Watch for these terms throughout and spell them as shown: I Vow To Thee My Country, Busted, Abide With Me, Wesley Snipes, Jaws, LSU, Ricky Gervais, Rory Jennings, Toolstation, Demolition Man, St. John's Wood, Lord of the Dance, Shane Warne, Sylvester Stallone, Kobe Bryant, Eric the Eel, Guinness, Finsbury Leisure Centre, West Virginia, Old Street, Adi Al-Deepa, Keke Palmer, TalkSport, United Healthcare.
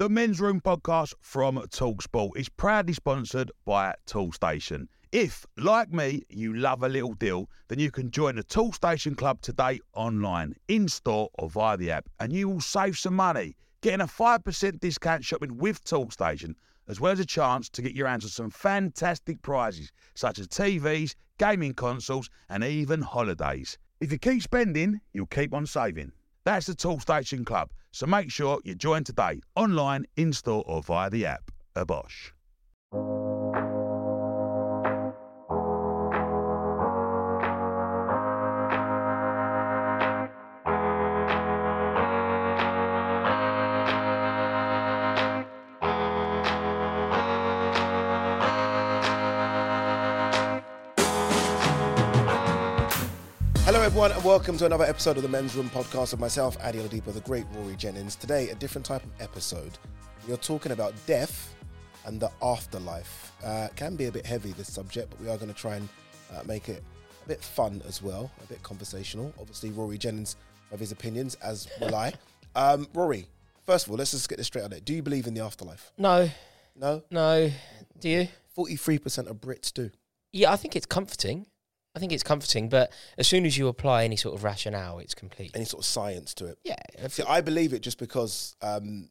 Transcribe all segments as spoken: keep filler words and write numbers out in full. The Men's Room podcast from TalkSport is proudly sponsored by Toolstation. If, like me, you love a little deal, then you can join the Toolstation Club today online, in-store or via the app, and you will save some money. Getting a five percent discount shopping with Toolstation, as well as a chance to get your hands on some fantastic prizes, such as T Vs, gaming consoles and even holidays. If you keep spending, you'll keep on saving. That's the Toolstation Club, so make sure you join today, online, in-store or via the app. A Bosch. Hello everyone and welcome to another episode of the Men's Room podcast with myself, Adi Al-Deepa, the great Rory Jennings. Today, a different type of episode. We're talking about death and the afterlife. Uh, can be a bit heavy, this subject, but we are going to try and uh, make it a bit fun as well, a bit conversational. Obviously, Rory Jennings have his opinions, as will I. Um, Rory, first of all, let's just get this straight on it. Do you believe in the afterlife? No. No? No. Do you? forty-three percent of Brits do. Yeah, I think it's comforting. I think it's comforting, but as soon as you apply any sort of rationale, it's complete. Any sort of science to it. Yeah. See, I believe it just because um,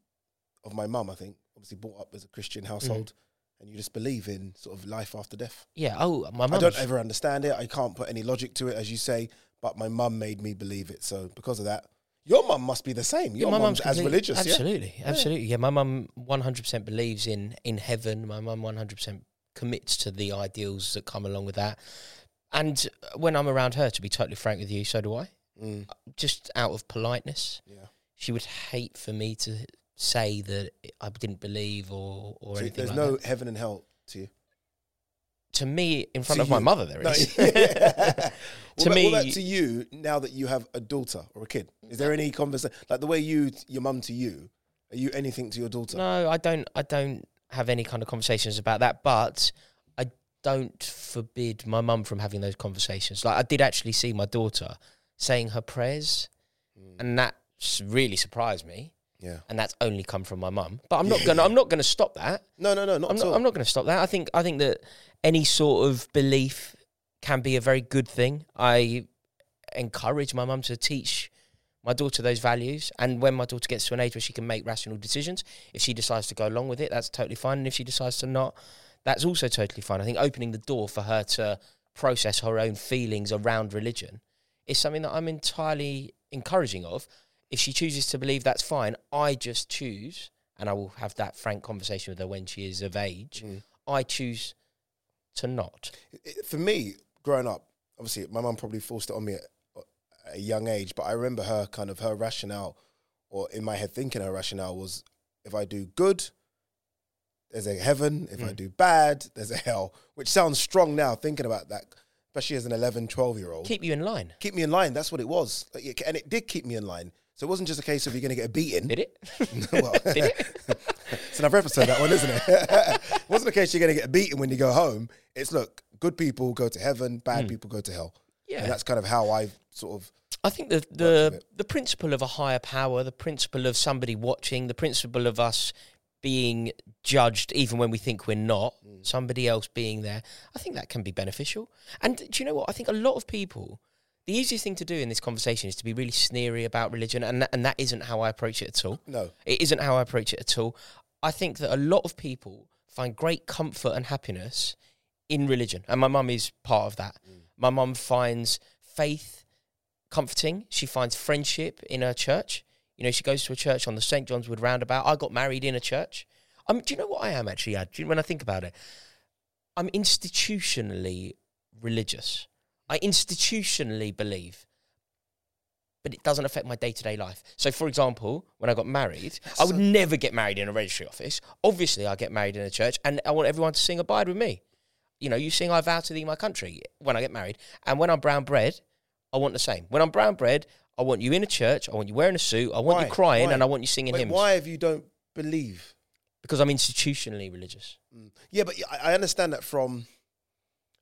of my mum, I think, obviously brought up as a Christian household, mm. and you just believe in sort of life after death. Yeah. Oh, my mum. I don't ever understand it. I can't put any logic to it, as you say, but my mum made me believe it. So because of that, your mum must be the same. Your yeah, mum's as religious. Absolutely. Yeah? Absolutely. Yeah. yeah, my mum one hundred percent believes in, in heaven. My mum one hundred percent commits to the ideals that come along with that. And when I'm around her, to be totally frank with you, so do I. Mm. Just out of politeness. Yeah. She would hate for me to say that I didn't believe or, or so anything like no that. There's no heaven and hell to you? To me, in front to of you. My mother, there no. is. to well, me... Well, that to you, now that you have a daughter or a kid, is there any conversation? Like the way you, your mum to you, are you anything to your daughter? No, I don't. I don't have any kind of conversations about that, but... don't forbid my mum from having those conversations. Like I did actually see my daughter saying her prayers, mm. and that really surprised me. Yeah, and that's only come from my mum. But I'm not gonna. I'm not gonna stop that. No, no, no, not I'm at not, all. I'm not gonna stop that. I think. I think that any sort of belief can be a very good thing. I encourage my mum to teach my daughter those values, and when my daughter gets to an age where she can make rational decisions, if she decides to go along with it, that's totally fine. And if she decides to not, that's also totally fine. I think opening the door for her to process her own feelings around religion is something that I'm entirely encouraging of. If she chooses to believe, that's fine. I just choose, and I will have that frank conversation with her when she is of age, mm. I choose to not. For me, growing up, obviously my mum probably forced it on me at a young age, but I remember her kind of her rationale, or in my head thinking her rationale was, if I do good, there's a heaven. If mm. I do bad, there's a hell, which sounds strong now thinking about that, especially as an eleven, twelve-year-old. Keep you in line. Keep me in line. That's what it was. And it did keep me in line. So it wasn't just a case of you're going to get a beating. Did it? well, did it? It's another episode, that one, isn't it? It wasn't a case you're going to get a beating when you go home. It's, look, good people go to heaven, bad mm. people go to hell. Yeah. And that's kind of how I sort of... I think the the, the principle of a higher power, the principle of somebody watching, the principle of us... being judged even when we think we're not, mm. somebody else being there, I think that can be beneficial. And do you know what? I think a lot of people, the easiest thing to do in this conversation is to be really sneery about religion, and that, and that isn't how I approach it at all. No. It isn't how I approach it at all. I think that a lot of people find great comfort and happiness in religion, and my mum is part of that. Mm. My mum finds faith comforting. She finds friendship in her church. You know, she goes to a church on the Saint John's Wood roundabout. I got married in a church. Um, do you know what I am actually, Ad? When I think about it, I'm institutionally religious. I institutionally believe. but it doesn't affect my day-to-day life. So, for example, when I got married, That's I would so... never get married in a registry office. Obviously, I get married in a church, and I want everyone to sing Abide With Me. You know, you sing I Vow To Thee My Country when I get married. And when I'm brown bread, I want the same. When I'm brown bread, I want you in a church, I want you wearing a suit, I want why? you crying, why? and I want you singing Wait, hymns. Why have you don't believe? Because I'm institutionally religious. Mm. Yeah, but I understand that from...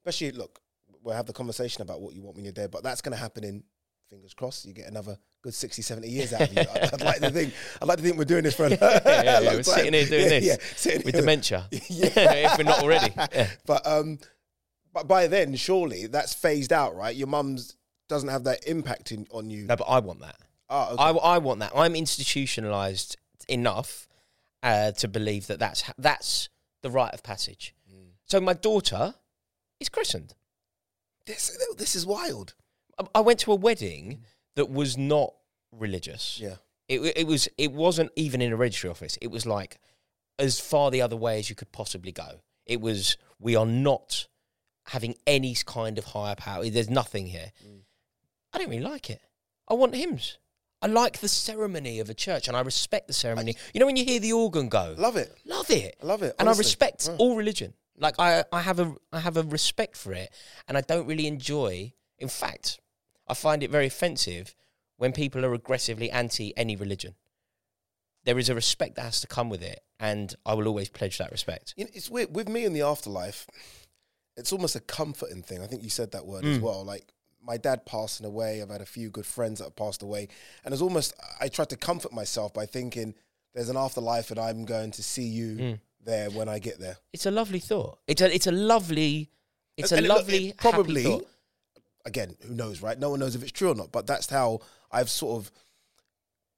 Especially, look, we'll have the conversation about what you want when you're there, but that's going to happen in, fingers crossed, you get another good sixty, seventy years out of you. I'd, I'd like to think I'd like to think we're doing this for a long yeah, yeah, yeah. We're time. sitting here doing yeah, this. Yeah, with here. dementia. Yeah. If we're not already. Yeah. But um, but by then, surely, that's phased out, right? Your mum's doesn't have that impact in, on you. No, but I want that. Oh, okay. I, I want that. I'm institutionalised enough uh, to believe that that's, that's the rite of passage. Mm. So my daughter... It's christened. This this is wild. I went to a wedding that was not religious. Yeah, it it was it wasn't even in a registry office. It was like as far the other way as you could possibly go. It was we are not having any kind of higher power. There's nothing here. Mm. I don't really like it. I want hymns. I like the ceremony of a church, and I respect the ceremony. Just, you know, when you hear the organ go, love it, love it, I love it, honestly. And I respect yeah. all religion. Like, I, I have a I have a respect for it, and I don't really enjoy... In fact, I find it very offensive when people are aggressively anti any religion. There is a respect that has to come with it, and I will always pledge that respect. You know, it's weird. With me in the afterlife, it's almost a comforting thing. I think you said that word mm. as well. Like, my dad passing away, I've had a few good friends that have passed away, and it's almost... I tried to comfort myself by thinking, there's an afterlife, and I'm going to see you... Mm. there when I get there. It's a lovely thought. It's a it's a lovely it's and a it, lovely it probably happy thought. Again, who knows, right? No one knows if it's true or not, but that's how I've sort of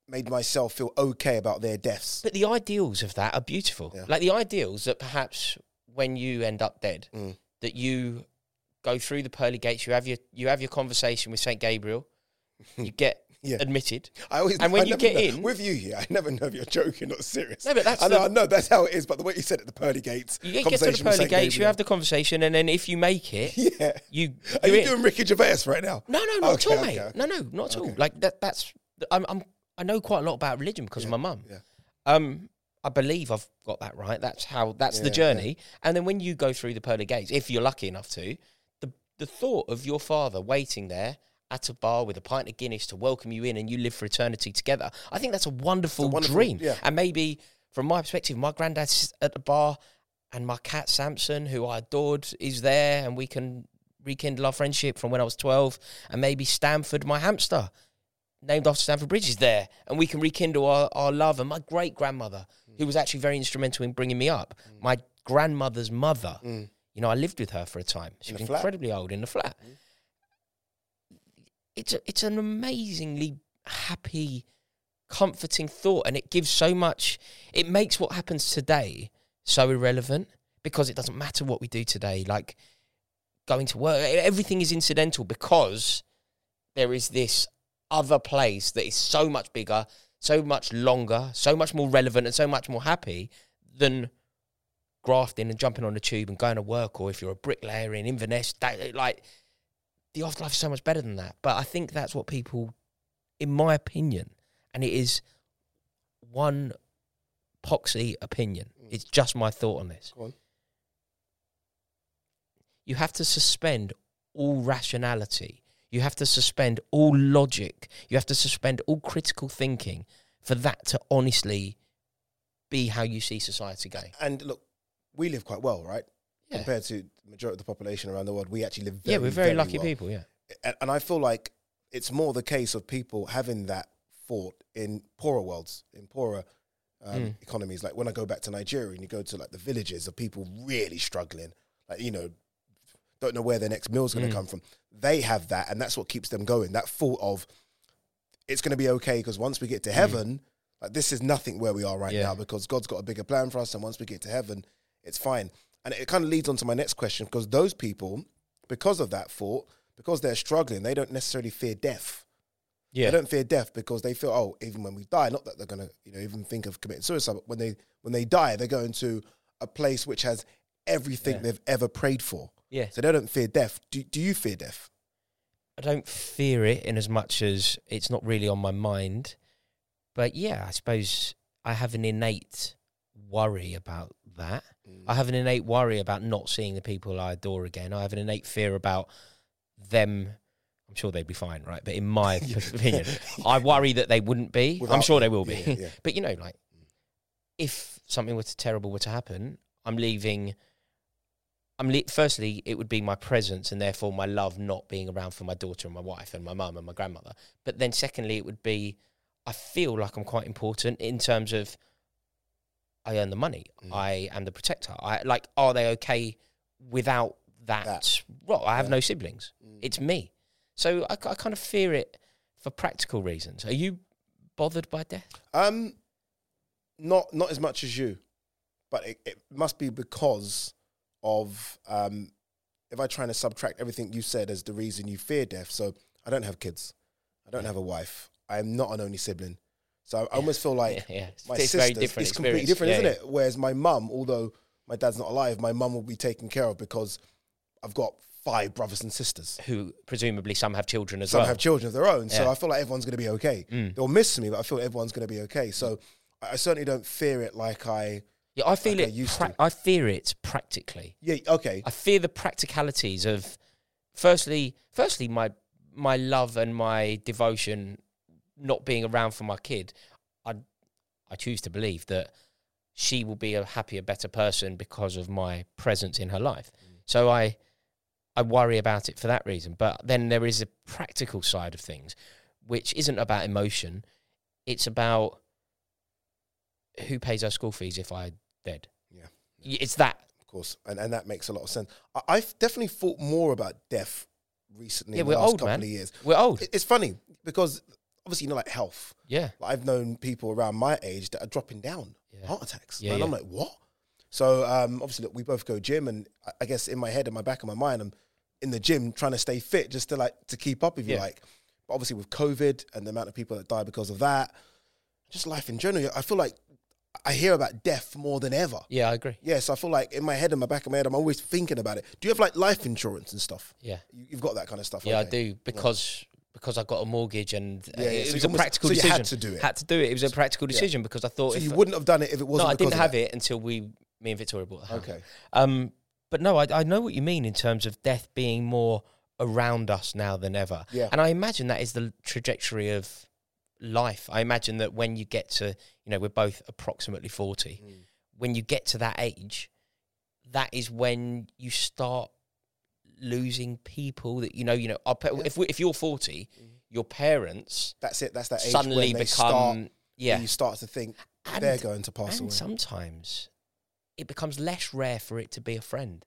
made myself feel okay about their deaths. But the ideals of that are beautiful. Yeah. Like the ideals that perhaps when you end up dead, mm. that you go through the pearly gates, you have your you have your conversation with Saint Gabriel, you get Yeah. admitted. I always, and when I you get know, in... With you here, I never know if you're joking or serious. No, but that's... I know, the, I know, that's how it is, but the way you said it, the pearly gates... You get to the pearly gates, you have the conversation, and then if you make it... Yeah. You Are you it. doing Ricky Gervais right now? No, no, not okay, at all, okay, mate. Okay. No, no, not at okay. all. Like, that. that's... I'm, I'm, I know quite a lot about religion because yeah, of my mum. Yeah. Um, I believe I've got that right. That's how... That's yeah, the journey. Yeah. And then when you go through the pearly gates, if you're lucky enough to, the the thought of your father waiting there... at a bar with a pint of Guinness to welcome you in and you live for eternity together. I think that's a wonderful, a wonderful dream. Yeah. And maybe, from my perspective, my granddad's at the bar and my cat, Samson, who I adored, is there and we can rekindle our friendship from when I was twelve. And maybe Stanford, my hamster, named after Stanford Bridge, is there and we can rekindle our, our love. And my great-grandmother, mm. who was actually very instrumental in bringing me up, mm. my grandmother's mother, mm. you know, I lived with her for a time. She in was incredibly old in the flat. Mm. It's a, it's an amazingly happy, comforting thought, and it gives so much. It makes what happens today so irrelevant because it doesn't matter what we do today. Like going to work, everything is incidental because there is this other place that is so much bigger, so much longer, so much more relevant, and so much more happy than grafting and jumping on the tube and going to work, or if you're a bricklayer in Inverness, that, like. The afterlife is so much better than that. But I think that's what people, in my opinion, and it is one poxy opinion. Mm. It's just my thought on this. Go on. You have to suspend all rationality. You have to suspend all logic. You have to suspend all critical thinking for that to honestly be how you see society going. And look, we live quite well, right? Yeah. Compared to the majority of the population around the world, we actually live very, yeah, we're very, very lucky well. people, yeah. And, and I feel like it's more the case of people having that thought in poorer worlds, in poorer um, mm. economies. Like when I go back to Nigeria and you go to like the villages of people really struggling, like, you know, don't know where their next meal's going to mm. come from. They have that, and that's what keeps them going. That thought of it's going to be okay because once we get to heaven, mm. like this is nothing where we are right yeah. now because God's got a bigger plan for us, and once we get to heaven, it's fine. And it kind of leads on to my next question, because those people, because of that thought, because they're struggling, they don't necessarily fear death. Yeah. They don't fear death because they feel, oh, even when we die, not that they're going to, you know, even think of committing suicide, but when they when they die, they're going to a place which has everything yeah. they've ever prayed for. Yeah. So they don't fear death. Do, do you fear death? I don't fear it in as much as it's not really on my mind. But yeah, I suppose I have an innate worry about that. Mm. I have an innate worry about not seeing the people I adore again. I have an innate fear about them. I'm sure they'd be fine, right? But in my opinion, I worry that they wouldn't be. Without I'm sure them. They will be. Yeah, yeah. But you know, like, if something were to terrible were to happen, I'm leaving... I'm le- firstly, it would be my presence and therefore my love not being around for my daughter and my wife and my mum and my grandmother. But then secondly, it would be, I feel like I'm quite important in terms of I earn the money. Mm. I am the protector. I like, are they okay without that? that. Well, I have yeah. no siblings. Mm. It's me. So I, I kind of fear it for practical reasons. Are you bothered by death? Um, not not as much as you, but it, it must be because... of um, if I try to subtract everything you said as the reason you fear death. So I don't have kids. I don't yeah. have a wife. I am not an only sibling. So I yeah. almost feel like yeah, yeah. my it's sister is completely different, yeah, isn't yeah. it? Whereas my mum, although my dad's not alive, my mum will be taken care of because I've got five brothers and sisters. Who presumably some have children as some well. Some have children of their own. Yeah. So I feel like everyone's going to be okay. Mm. They'll miss me, but I feel like everyone's going to be okay. So I certainly don't fear it like I... Yeah, I feel like it. I, pra- I fear it practically. Yeah, okay. I fear the practicalities of, firstly, firstly my my love and my devotion not being around for my kid. I I choose to believe that she will be a happier, better person because of my presence in her life. Mm. So I I worry about it for that reason. But then there is a practical side of things, which isn't about emotion. It's about who pays our school fees if I. Dead. Yeah, yeah, it's that. Of course, and and that makes a lot of sense. I, I've definitely thought more about death recently. Yeah, in we're the last old, couple man. Of years. We're old. It, it's funny because obviously, you know, like health. Yeah, like I've known people around my age that are dropping down, yeah. heart attacks, yeah, and yeah. I'm like, what? So um, obviously, look, we both go gym, and I, I guess in my head, in my back of my mind, I'm in the gym trying to stay fit just to like to keep up, if yeah. you like. But obviously, with COVID and the amount of people that die because of that, just life in general, I feel like. I hear about death more than ever. Yeah, I agree. Yeah, so I feel like in my head, in my back of my head, I'm always thinking about it. Do you have like life insurance and stuff? Yeah. You've got that kind of stuff. Yeah, I do because yeah. because I got a mortgage and uh, yeah, yeah. it so was a almost, practical so decision. So you had to do it. Had to do it. It was a practical decision yeah. because I thought... So if you I, wouldn't have done it if it wasn't No, I didn't have it until we, me and Victoria bought the house. Okay. Um, but no, I, I know what you mean in terms of death being more around us now than ever. Yeah. And I imagine that is the trajectory of... life. I imagine that when you get to, you know, we're both approximately forty. Mm. When you get to that age, that is when you start losing people that you know. You know, our, yeah. if we, if you're forty, mm. your parents. That's it. That's that age suddenly when they become. Start, yeah, when you start to think and, they're going to pass and away. Sometimes it becomes less rare for it to be a friend.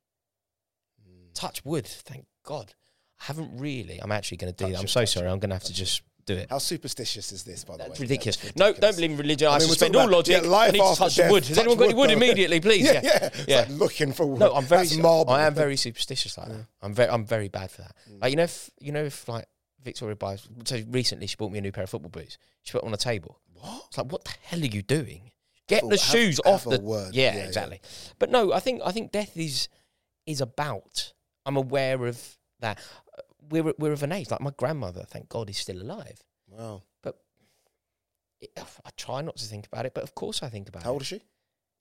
Mm. Touch wood, thank God. I haven't really. I'm actually going to do touch that. It, I'm so sorry. It. I'm going to have touch to just. Do it. How superstitious is this, by the way? That's ridiculous. That's ridiculous. No, don't believe in religion. I, I mean, suspend all logic. Yeah, I need to touch death, wood. Has touch anyone got any wood immediately, please? Yeah, yeah. yeah. It's yeah. Like looking for wood. No, I'm very. Marble, I am very superstitious like yeah. that. I'm very, I'm very bad for that. Mm. Like you know, if, you know, if like Victoria buys. So recently, she bought me a new pair of football boots. She put them on a table. What? It's like, what the hell are you doing? Get oh, the have, shoes have off the. Word. Yeah, yeah, exactly. Yeah. But no, I think I think death is is about. I'm aware of that. We're we're of an age like my grandmother. Thank God, is still alive. Wow! But it, I try not to think about it. But of course, I think about it. How old is she?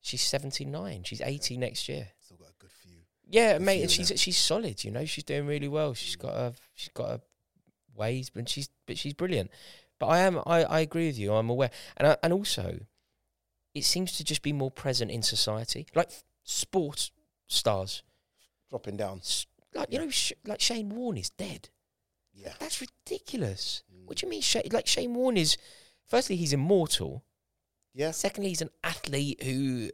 She's seventy-nine. She's eighty yeah. next year. Still got a good few. Yeah, good mate. Few and she's now. She's solid. You know, she's doing really well. She's got a she's got a ways, but she's but she's brilliant. But I am I, I agree with you. I'm aware, and I, and also, it seems to just be more present in society. Like sports stars dropping down. Like, you yeah. know, sh- like Shane Warne is dead. Yeah. That's ridiculous. Mm. What do you mean, Sh- like Shane Warne is, firstly, he's immortal. Yeah. Secondly, he's an athlete who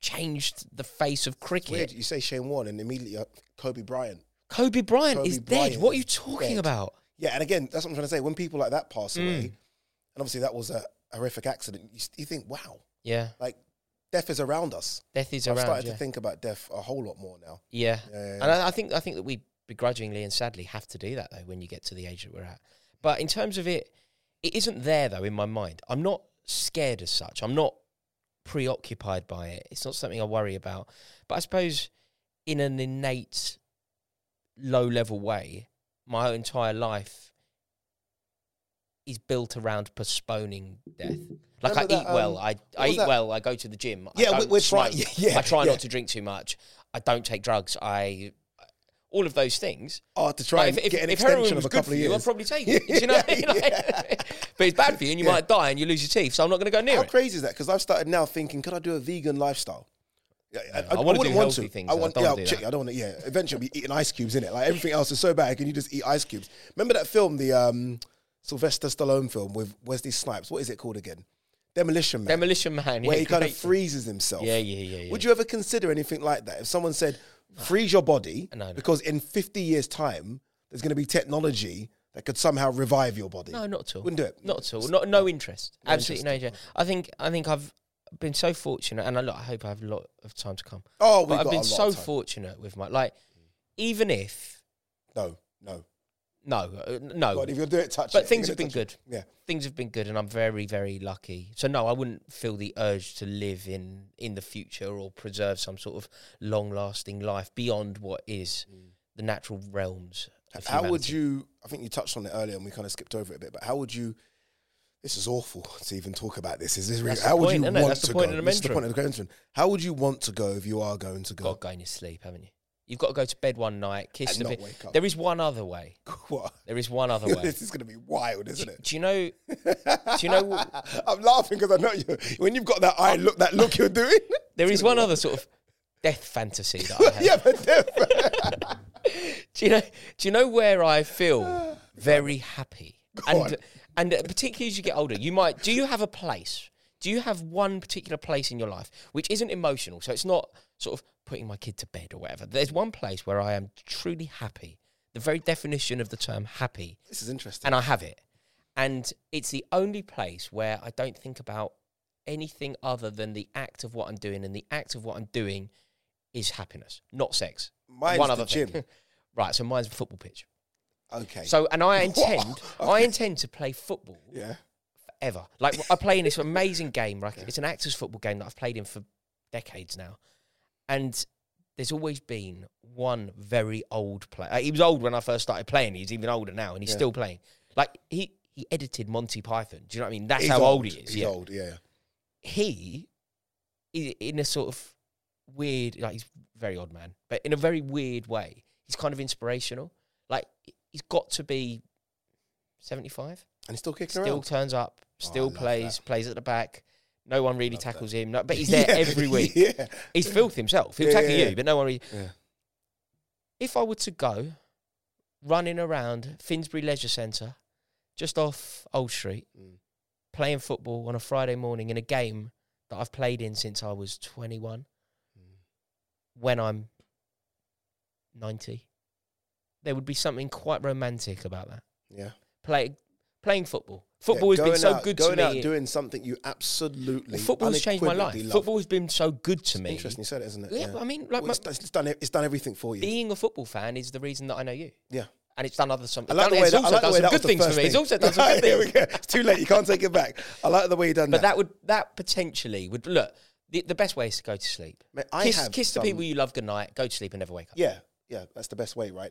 changed the face of cricket. Weird. You say Shane Warne and immediately uh, Kobe Bryant. Kobe Bryant Kobe is Bryant dead. What are you talking dead. About? Yeah, and again, that's what I'm trying to say. When people like that pass mm. away, and obviously that was a horrific accident, you, you think, wow. Yeah. Like, death is around us. Death is I've around. I've started yeah. to think about death a whole lot more now. Yeah, yeah, yeah, yeah. and I, I think I think that we begrudgingly and sadly have to do that though when you get to the age that we're at. But in terms of it, it isn't there though in my mind. I'm not scared as such. I'm not preoccupied by it. It's not something I worry about. But I suppose in an innate, low level way, my entire life is built around postponing death. Like, no, I that, eat well, um, I, I eat that? well, I go to the gym. Yeah, I we're trying. Yeah, I try yeah. not to drink too much. I don't take drugs. I, all of those things. Oh, to try like, and if, get an if, extension if of a couple of years. You, I'll probably take it. Yeah, you know? Yeah, like, yeah. But it's bad for you and you yeah. might die and you lose your teeth, so I'm not going to go near How it. How crazy is that? Because I've started now thinking, could I do a vegan lifestyle? I, I, I want to do healthy want to. things. I want, I don't yeah, do that. I don't want to, yeah. Eventually I'll be eating ice cubes, innit? Like, everything else is so bad, can you just eat ice cubes? Remember that film, the um, Sylvester Stallone film with Wesley Snipes? What is it called again? Demolition Man. Demolition Man, yeah. Where he kind of freezes himself. Yeah, yeah, yeah, yeah. Would you ever consider anything like that? If someone said, freeze your body, no, no. because in fifty years' time, there's going to be technology that could somehow revive your body. No, not at all. Wouldn't do it. Not at all. Not, no interest. No Absolutely interest. no interest. I think, I think I've... been so fortunate, and I, look, I hope I have a lot of time to come. Oh, we've but I've got been a lot so of time. fortunate with my like, even if no, no, no, uh, no. God, if you'll do it, touch. But it. things have been good. It. Yeah, things have been good, and I'm very, very lucky. So no, I wouldn't feel the urge to live in in the future or preserve some sort of long lasting life beyond what is mm. the natural realms. Of how humanity. would you? I think you touched on it earlier, and we kind of skipped over it a bit. But how would you? This is awful to even talk about this. Is this really, how would point, you want to go? That's the point of the mentoring. How would you want to go if you are going to go? You've got to go in your sleep, haven't you? You've got to go to bed one night, kiss and the not wake up. There is one other way. What? There is one other way. This is going to be wild, isn't do, it? Do you know? Do you know? I'm laughing because I know you. When you've got that eye look, that look you're doing. There is one other sort of death fantasy that I have. Yeah, but death. Do you know? Do you know where I feel very happy? Go and on. And particularly as you get older, you might, do you have a place? Do you have one particular place in your life which isn't emotional? So it's not sort of putting my kid to bed or whatever. There's one place where I am truly happy. The very definition of the term happy. This is interesting. And I have it. And it's the only place where I don't think about anything other than the act of what I'm doing. And the act of what I'm doing is happiness, not sex. Mine's one other gym. Thing. Right, so mine's a football pitch. Okay. So, and I intend, okay. I intend to play football yeah. forever. Like, I play in this amazing game, right? Yeah. It's an actors football game that I've played in for decades now. And there's always been one very old player. Like, he was old when I first started playing. He's even older now, and he's yeah. still playing. Like, he, he edited Monty Python. Do you know what I mean? That's he's how old, old he is. He's yeah. old, yeah. He, in a sort of weird, like, he's a very odd man, but in a very weird way, he's kind of inspirational. Like, he's got to be seventy-five. And he's still kicking still around. Still turns up, still oh, plays, that. plays at the back. No one really tackles that. him. No, but he's there yeah, every week. Yeah. He's filth himself. He'll yeah, tackle yeah. you, but no one really. Yeah. If I were to go running around Finsbury Leisure Centre, just off Old Street, mm. playing football on a Friday morning in a game that I've played in since I was twenty-one, mm. when I'm ninety. There would be something quite romantic about that. Yeah. Play, playing football. Football yeah, has been so out, good to me. Going out doing something you absolutely well, Football has changed my life. Love. Football has been so good to me. It's interesting you said it, isn't it? Yeah, yeah. I mean... like well, my, it's, it's, done, it's done everything for you. Being a football fan is the reason that I know you. Yeah. And it's done other something. I like the way that was the first thing. It's also done some good things for me. It's also done some good things. It's too late. You can't take it back. I like the way you've done that. But that would that potentially would... Look, the, the best way is to go to sleep. Man, I kiss have kiss the people you love goodnight, go to sleep and never wake up. Yeah. Yeah, that's the best way, right?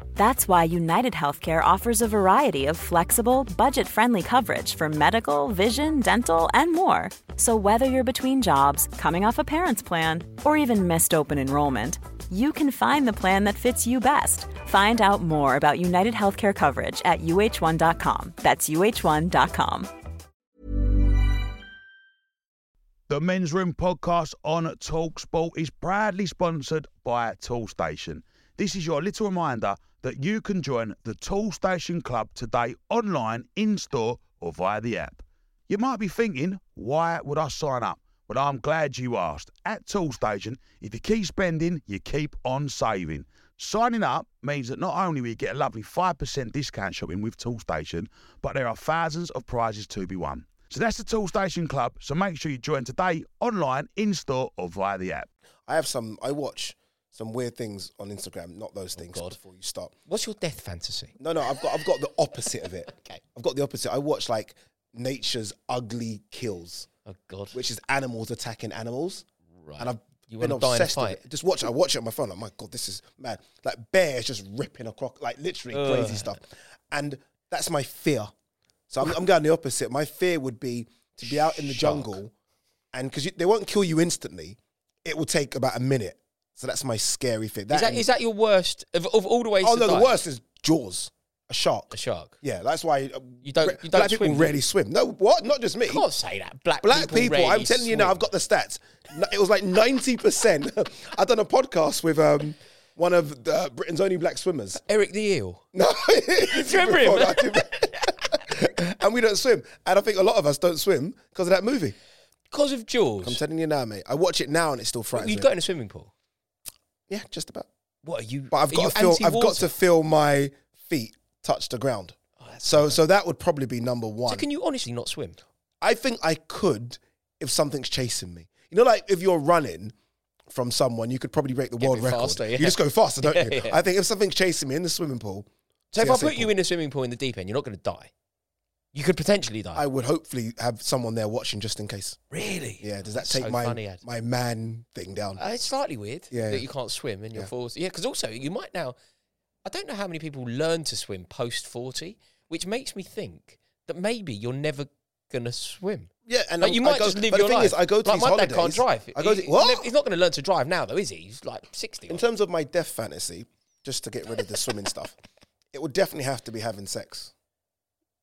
That's why United Healthcare offers a variety of flexible, budget-friendly coverage for medical, vision, dental, and more. So whether you're between jobs, coming off a parent's plan, or even missed open enrollment, you can find the plan that fits you best. Find out more about United Healthcare coverage at U H one dot com. That's U H one dot com. The Men's Room podcast on TalkSport is proudly sponsored by Toolstation. This is your little reminder that you can join the Toolstation Club today online, in-store or via the app. You might be thinking, why would I sign up? Well, I'm glad you asked. At Toolstation, if you keep spending, you keep on saving. Signing up means that not only will you get a lovely five percent discount shopping with Toolstation, but there are thousands of prizes to be won. So that's the Toolstation Club, so make sure you join today, online, in-store or via the app. I have some, I watch some weird things on Instagram, not those things, oh God. Before you start. What's your death fantasy? No, no, I've got I've got the opposite of it. Okay. I've got the opposite. I watch like nature's ugly kills. Oh, God. Which is animals attacking animals. Right. And I've You been obsessed with it. Just watch it. I watch it on my phone. Like, my God, this is mad. Like, bears just ripping a croc, like, literally Ugh. crazy stuff. And that's my fear. So I'm, I'm going the opposite. My fear would be to be out in the Shock. jungle, and because they won't kill you instantly, it will take about a minute. So that's my scary fear. That is, that, is that your worst of, of all the ways? Oh, no, die? The worst is Jaws. A shark. A shark. Yeah, that's why you don't. You don't black swim, people do? Rarely swim. No, what? Not just me. You can't say that. Black, black people. people I'm telling swim. you now. I've got the stats. It was like ninety percent. I done a podcast with um one of the, uh, Britain's only black swimmers, Eric the Eel. No, it's remember him? And we don't swim. And I think a lot of us don't swim because of that movie. Because of Jaws. I'm telling you now, mate. I watch it now and it still frightens me. You'd go in a swimming pool. Yeah, just about. What are you? But I've got to feel. I've got to feel my feet. Touch the ground. Oh, so so that would probably be number one. So can you honestly not swim? I think I could if something's chasing me. You know, like if you're running from someone, you could probably break the Get world record. Faster, yeah. You just go faster, don't yeah, you? Yeah. I think if something's chasing me in the swimming pool... So if I, I put you pool, in a swimming pool in the deep end, you're not going to die. You could potentially die. I would hopefully have someone there watching just in case. Really? Yeah, does that That's take so my funny, my man thing down? Uh, it's slightly weird yeah, that yeah. you can't swim and you're yeah. forced... Yeah, because also you might now... I don't know how many people learn to swim post forty, which makes me think that maybe you're never going to swim. Yeah, and like, you might go, just live your life. Is, I go to like, my holidays, dad can't drive. I go to, he, what? He's not going to learn to drive now, though, is he? He's like sixty. In terms of my death fantasy, just to get rid of the swimming stuff, it would definitely have to be having sex.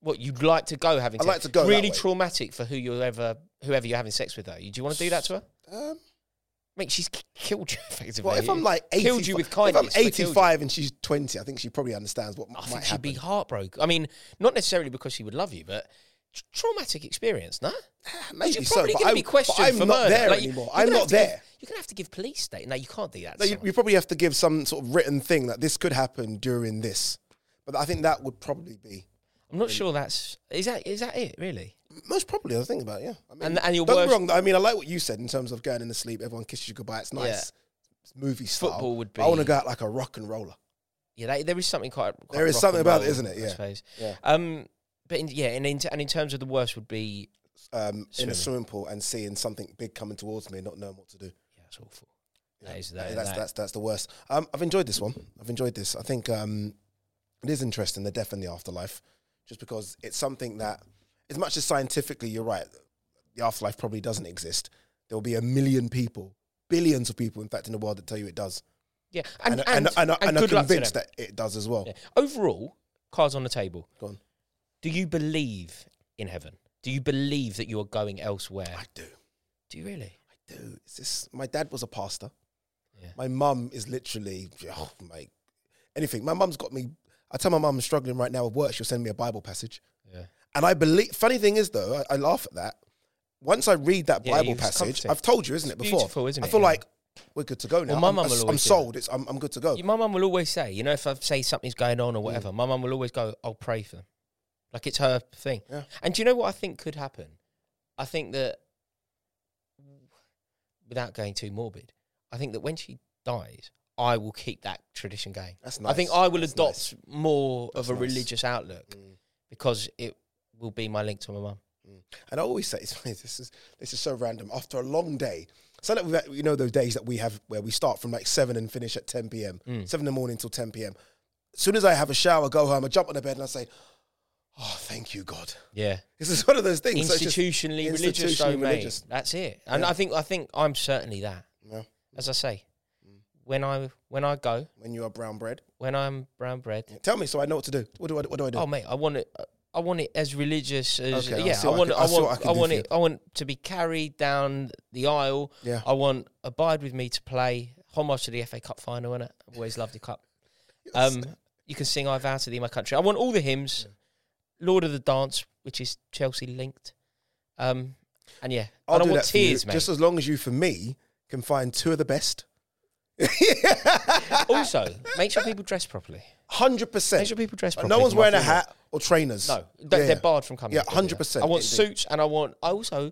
What, you'd like to go having I'd sex? I'd like to go Really traumatic for who you're ever, whoever you're having sex with, though. Do you want to do that to her? Um... Mate, she's killed you effectively. Well, if I'm like eighty, killed you with kindness, if I'm eighty-five and she's twenty, I think she probably understands what I might think she'd happen. Be heartbroken. I mean, not necessarily because she would love you, but traumatic experience, no? Maybe so. Probably going to be questioned I'm for not murder. There like, anymore. I'm not there. Give, you're going to have to give police statement. No, you can't do that. No, you, you probably have to give some sort of written thing that this could happen during this. But I think that would probably be. I'm not really. sure that's is that is that it really. Most probably, I think about it, yeah. I mean, and, and your don't worst... wrong. I mean, I like what you said in terms of going in the sleep. Everyone kisses you goodbye. It's nice. Yeah. Movie style. Football would be. I want to go out like a rock and roller. Yeah, that, there is something quite. quite there is something about roller, it, isn't it? Yeah. I suppose. Yeah. Um, but in, yeah, and in, and in terms of the worst would be um, in a swimming pool and seeing something big coming towards me and not knowing what to do. Yeah, that's awful. Yeah. That is that, that, that's, that. that's that's the worst. Um, I've enjoyed this one. I've enjoyed this. I think um, it is interesting. The death and the afterlife, just because it's something that. As much as scientifically, you're right, the afterlife probably doesn't exist. There will be a million people, billions of people, in fact, in the world that tell you it does. Yeah, and and, and, and, and, and, and I'm convinced that it does as well. Yeah. Overall, cards on the table. Go on. Do you believe in heaven? Do you believe that you are going elsewhere? I do. Do you really? I do. It's just, my dad was a pastor. Yeah. My mum is literally, oh, my, anything. My mum's got me, I tell my mum I'm struggling right now with work, she'll send me a Bible passage. Yeah. And I believe, funny thing is though, I, I laugh at that. Once I read that yeah, Bible passage, I've told you, isn't it, before? Beautiful, isn't it? I feel yeah. like we're good to go now. Well, my I'm, mum will I'm sold, it's, I'm, I'm good to go. My mum will always say, you know, if I say something's going on or whatever, mm. my mum will always go, I'll pray for them. Like it's her thing. Yeah. And do you know what I think could happen? I think that, without going too morbid, I think that when she dies, I will keep that tradition going. That's nice. I think I will That's adopt nice. more That's of a nice. religious outlook mm. because it will be my link to my mum. Mm. And I always say, it's funny, this is this is so random. After a long day, so that we've, you know those days that we have where we start from like seven and finish at ten p.m., mm. seven in the morning till ten p.m. As soon as I have a shower, go home, I jump on the bed and I say, oh, thank you, God. Yeah. This is one of those things. Institutionally so religious, though, religious. Mate. That's it. And yeah. I think I think I'm certainly that. Yeah. As I say, mm. when I when I go. When you are brown bread. When I'm brown bread. Yeah. Tell me so I know what to do. What do I, what do, I do? Oh, mate, I want to... Uh, I want it as religious as okay, yeah. I, I want. I, I want. I, I want it. You. I want to be carried down the aisle. Yeah. I want Abide With Me to play. Homage to the F A Cup final, innit? I've always loved the cup. Um, you can sing "I Vow To Thee My Country." I want all the hymns. Yeah. Lord of the Dance, which is Chelsea linked. Um, and yeah, I'll and do I want that tears, mate. Just as long as you, for me, can find two of the best. Also, make sure people dress properly. one hundred percent. Make sure people dress properly. No one's wearing a hat or trainers. No, they're, yeah, they're barred from coming. Yeah, one hundred percent. I want suits, and I want, I also,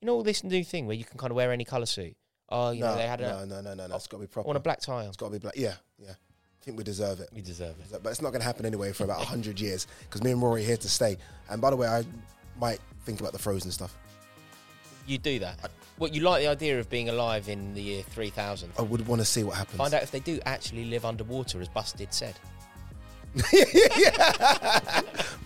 you know, all this new thing where you can kind of wear any colour suit. Oh, you no, know, they had a... No, no, no, no, no. It's got to be proper. I want a black tie on. It's got to be black. Yeah, yeah. I think we deserve it. We deserve it. But it's not going to happen anyway for about one hundred years, because me and Rory are here to stay. And by the way, I might think about the Frozen stuff. You do that? I, what, you like the idea of being alive in the year three thousand? I would want to see what happens. Find out if they do actually live underwater, as Busted said.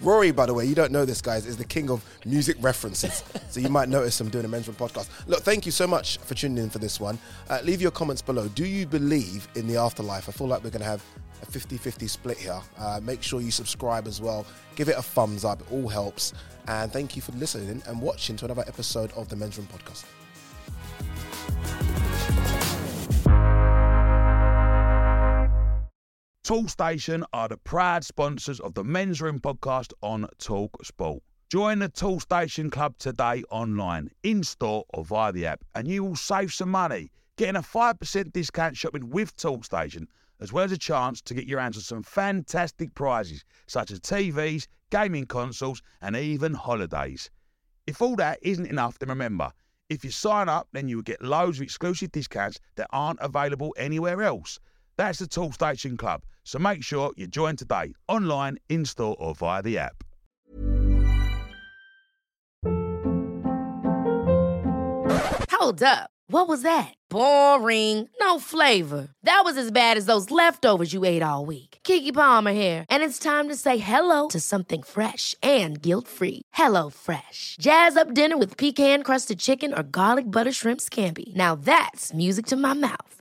Rory, by the way, you don't know this, guys, is the king of music references. So you might notice him doing a men's room podcast. Look, thank you so much for tuning in for this one. Uh, leave your comments below. Do you believe in the afterlife? I feel like we're going to have a fifty-fifty split here. Uh, make sure you subscribe as well. Give it a thumbs up. It all helps. And thank you for listening and watching to another episode of the Men's Room Podcast. Toolstation are the proud sponsors of the Men's Room Podcast on TalkSport. Join the Toolstation Club today online, in-store or via the app, and you will save some money, getting a five percent discount shopping with Toolstation, as well as a chance to get your hands on some fantastic prizes, such as T Vs, gaming consoles and even holidays. If all that isn't enough, then remember, if you sign up, then you will get loads of exclusive discounts that aren't available anywhere else. That's the Toolstation Club, so make sure you join today, online, in-store or via the app. Hold up. What was that? Boring. No flavor. That was as bad as those leftovers you ate all week. Keke Palmer here. And it's time to say hello to something fresh and guilt-free. HelloFresh. Jazz up dinner with pecan-crusted chicken or garlic butter shrimp scampi. Now that's music to my mouth.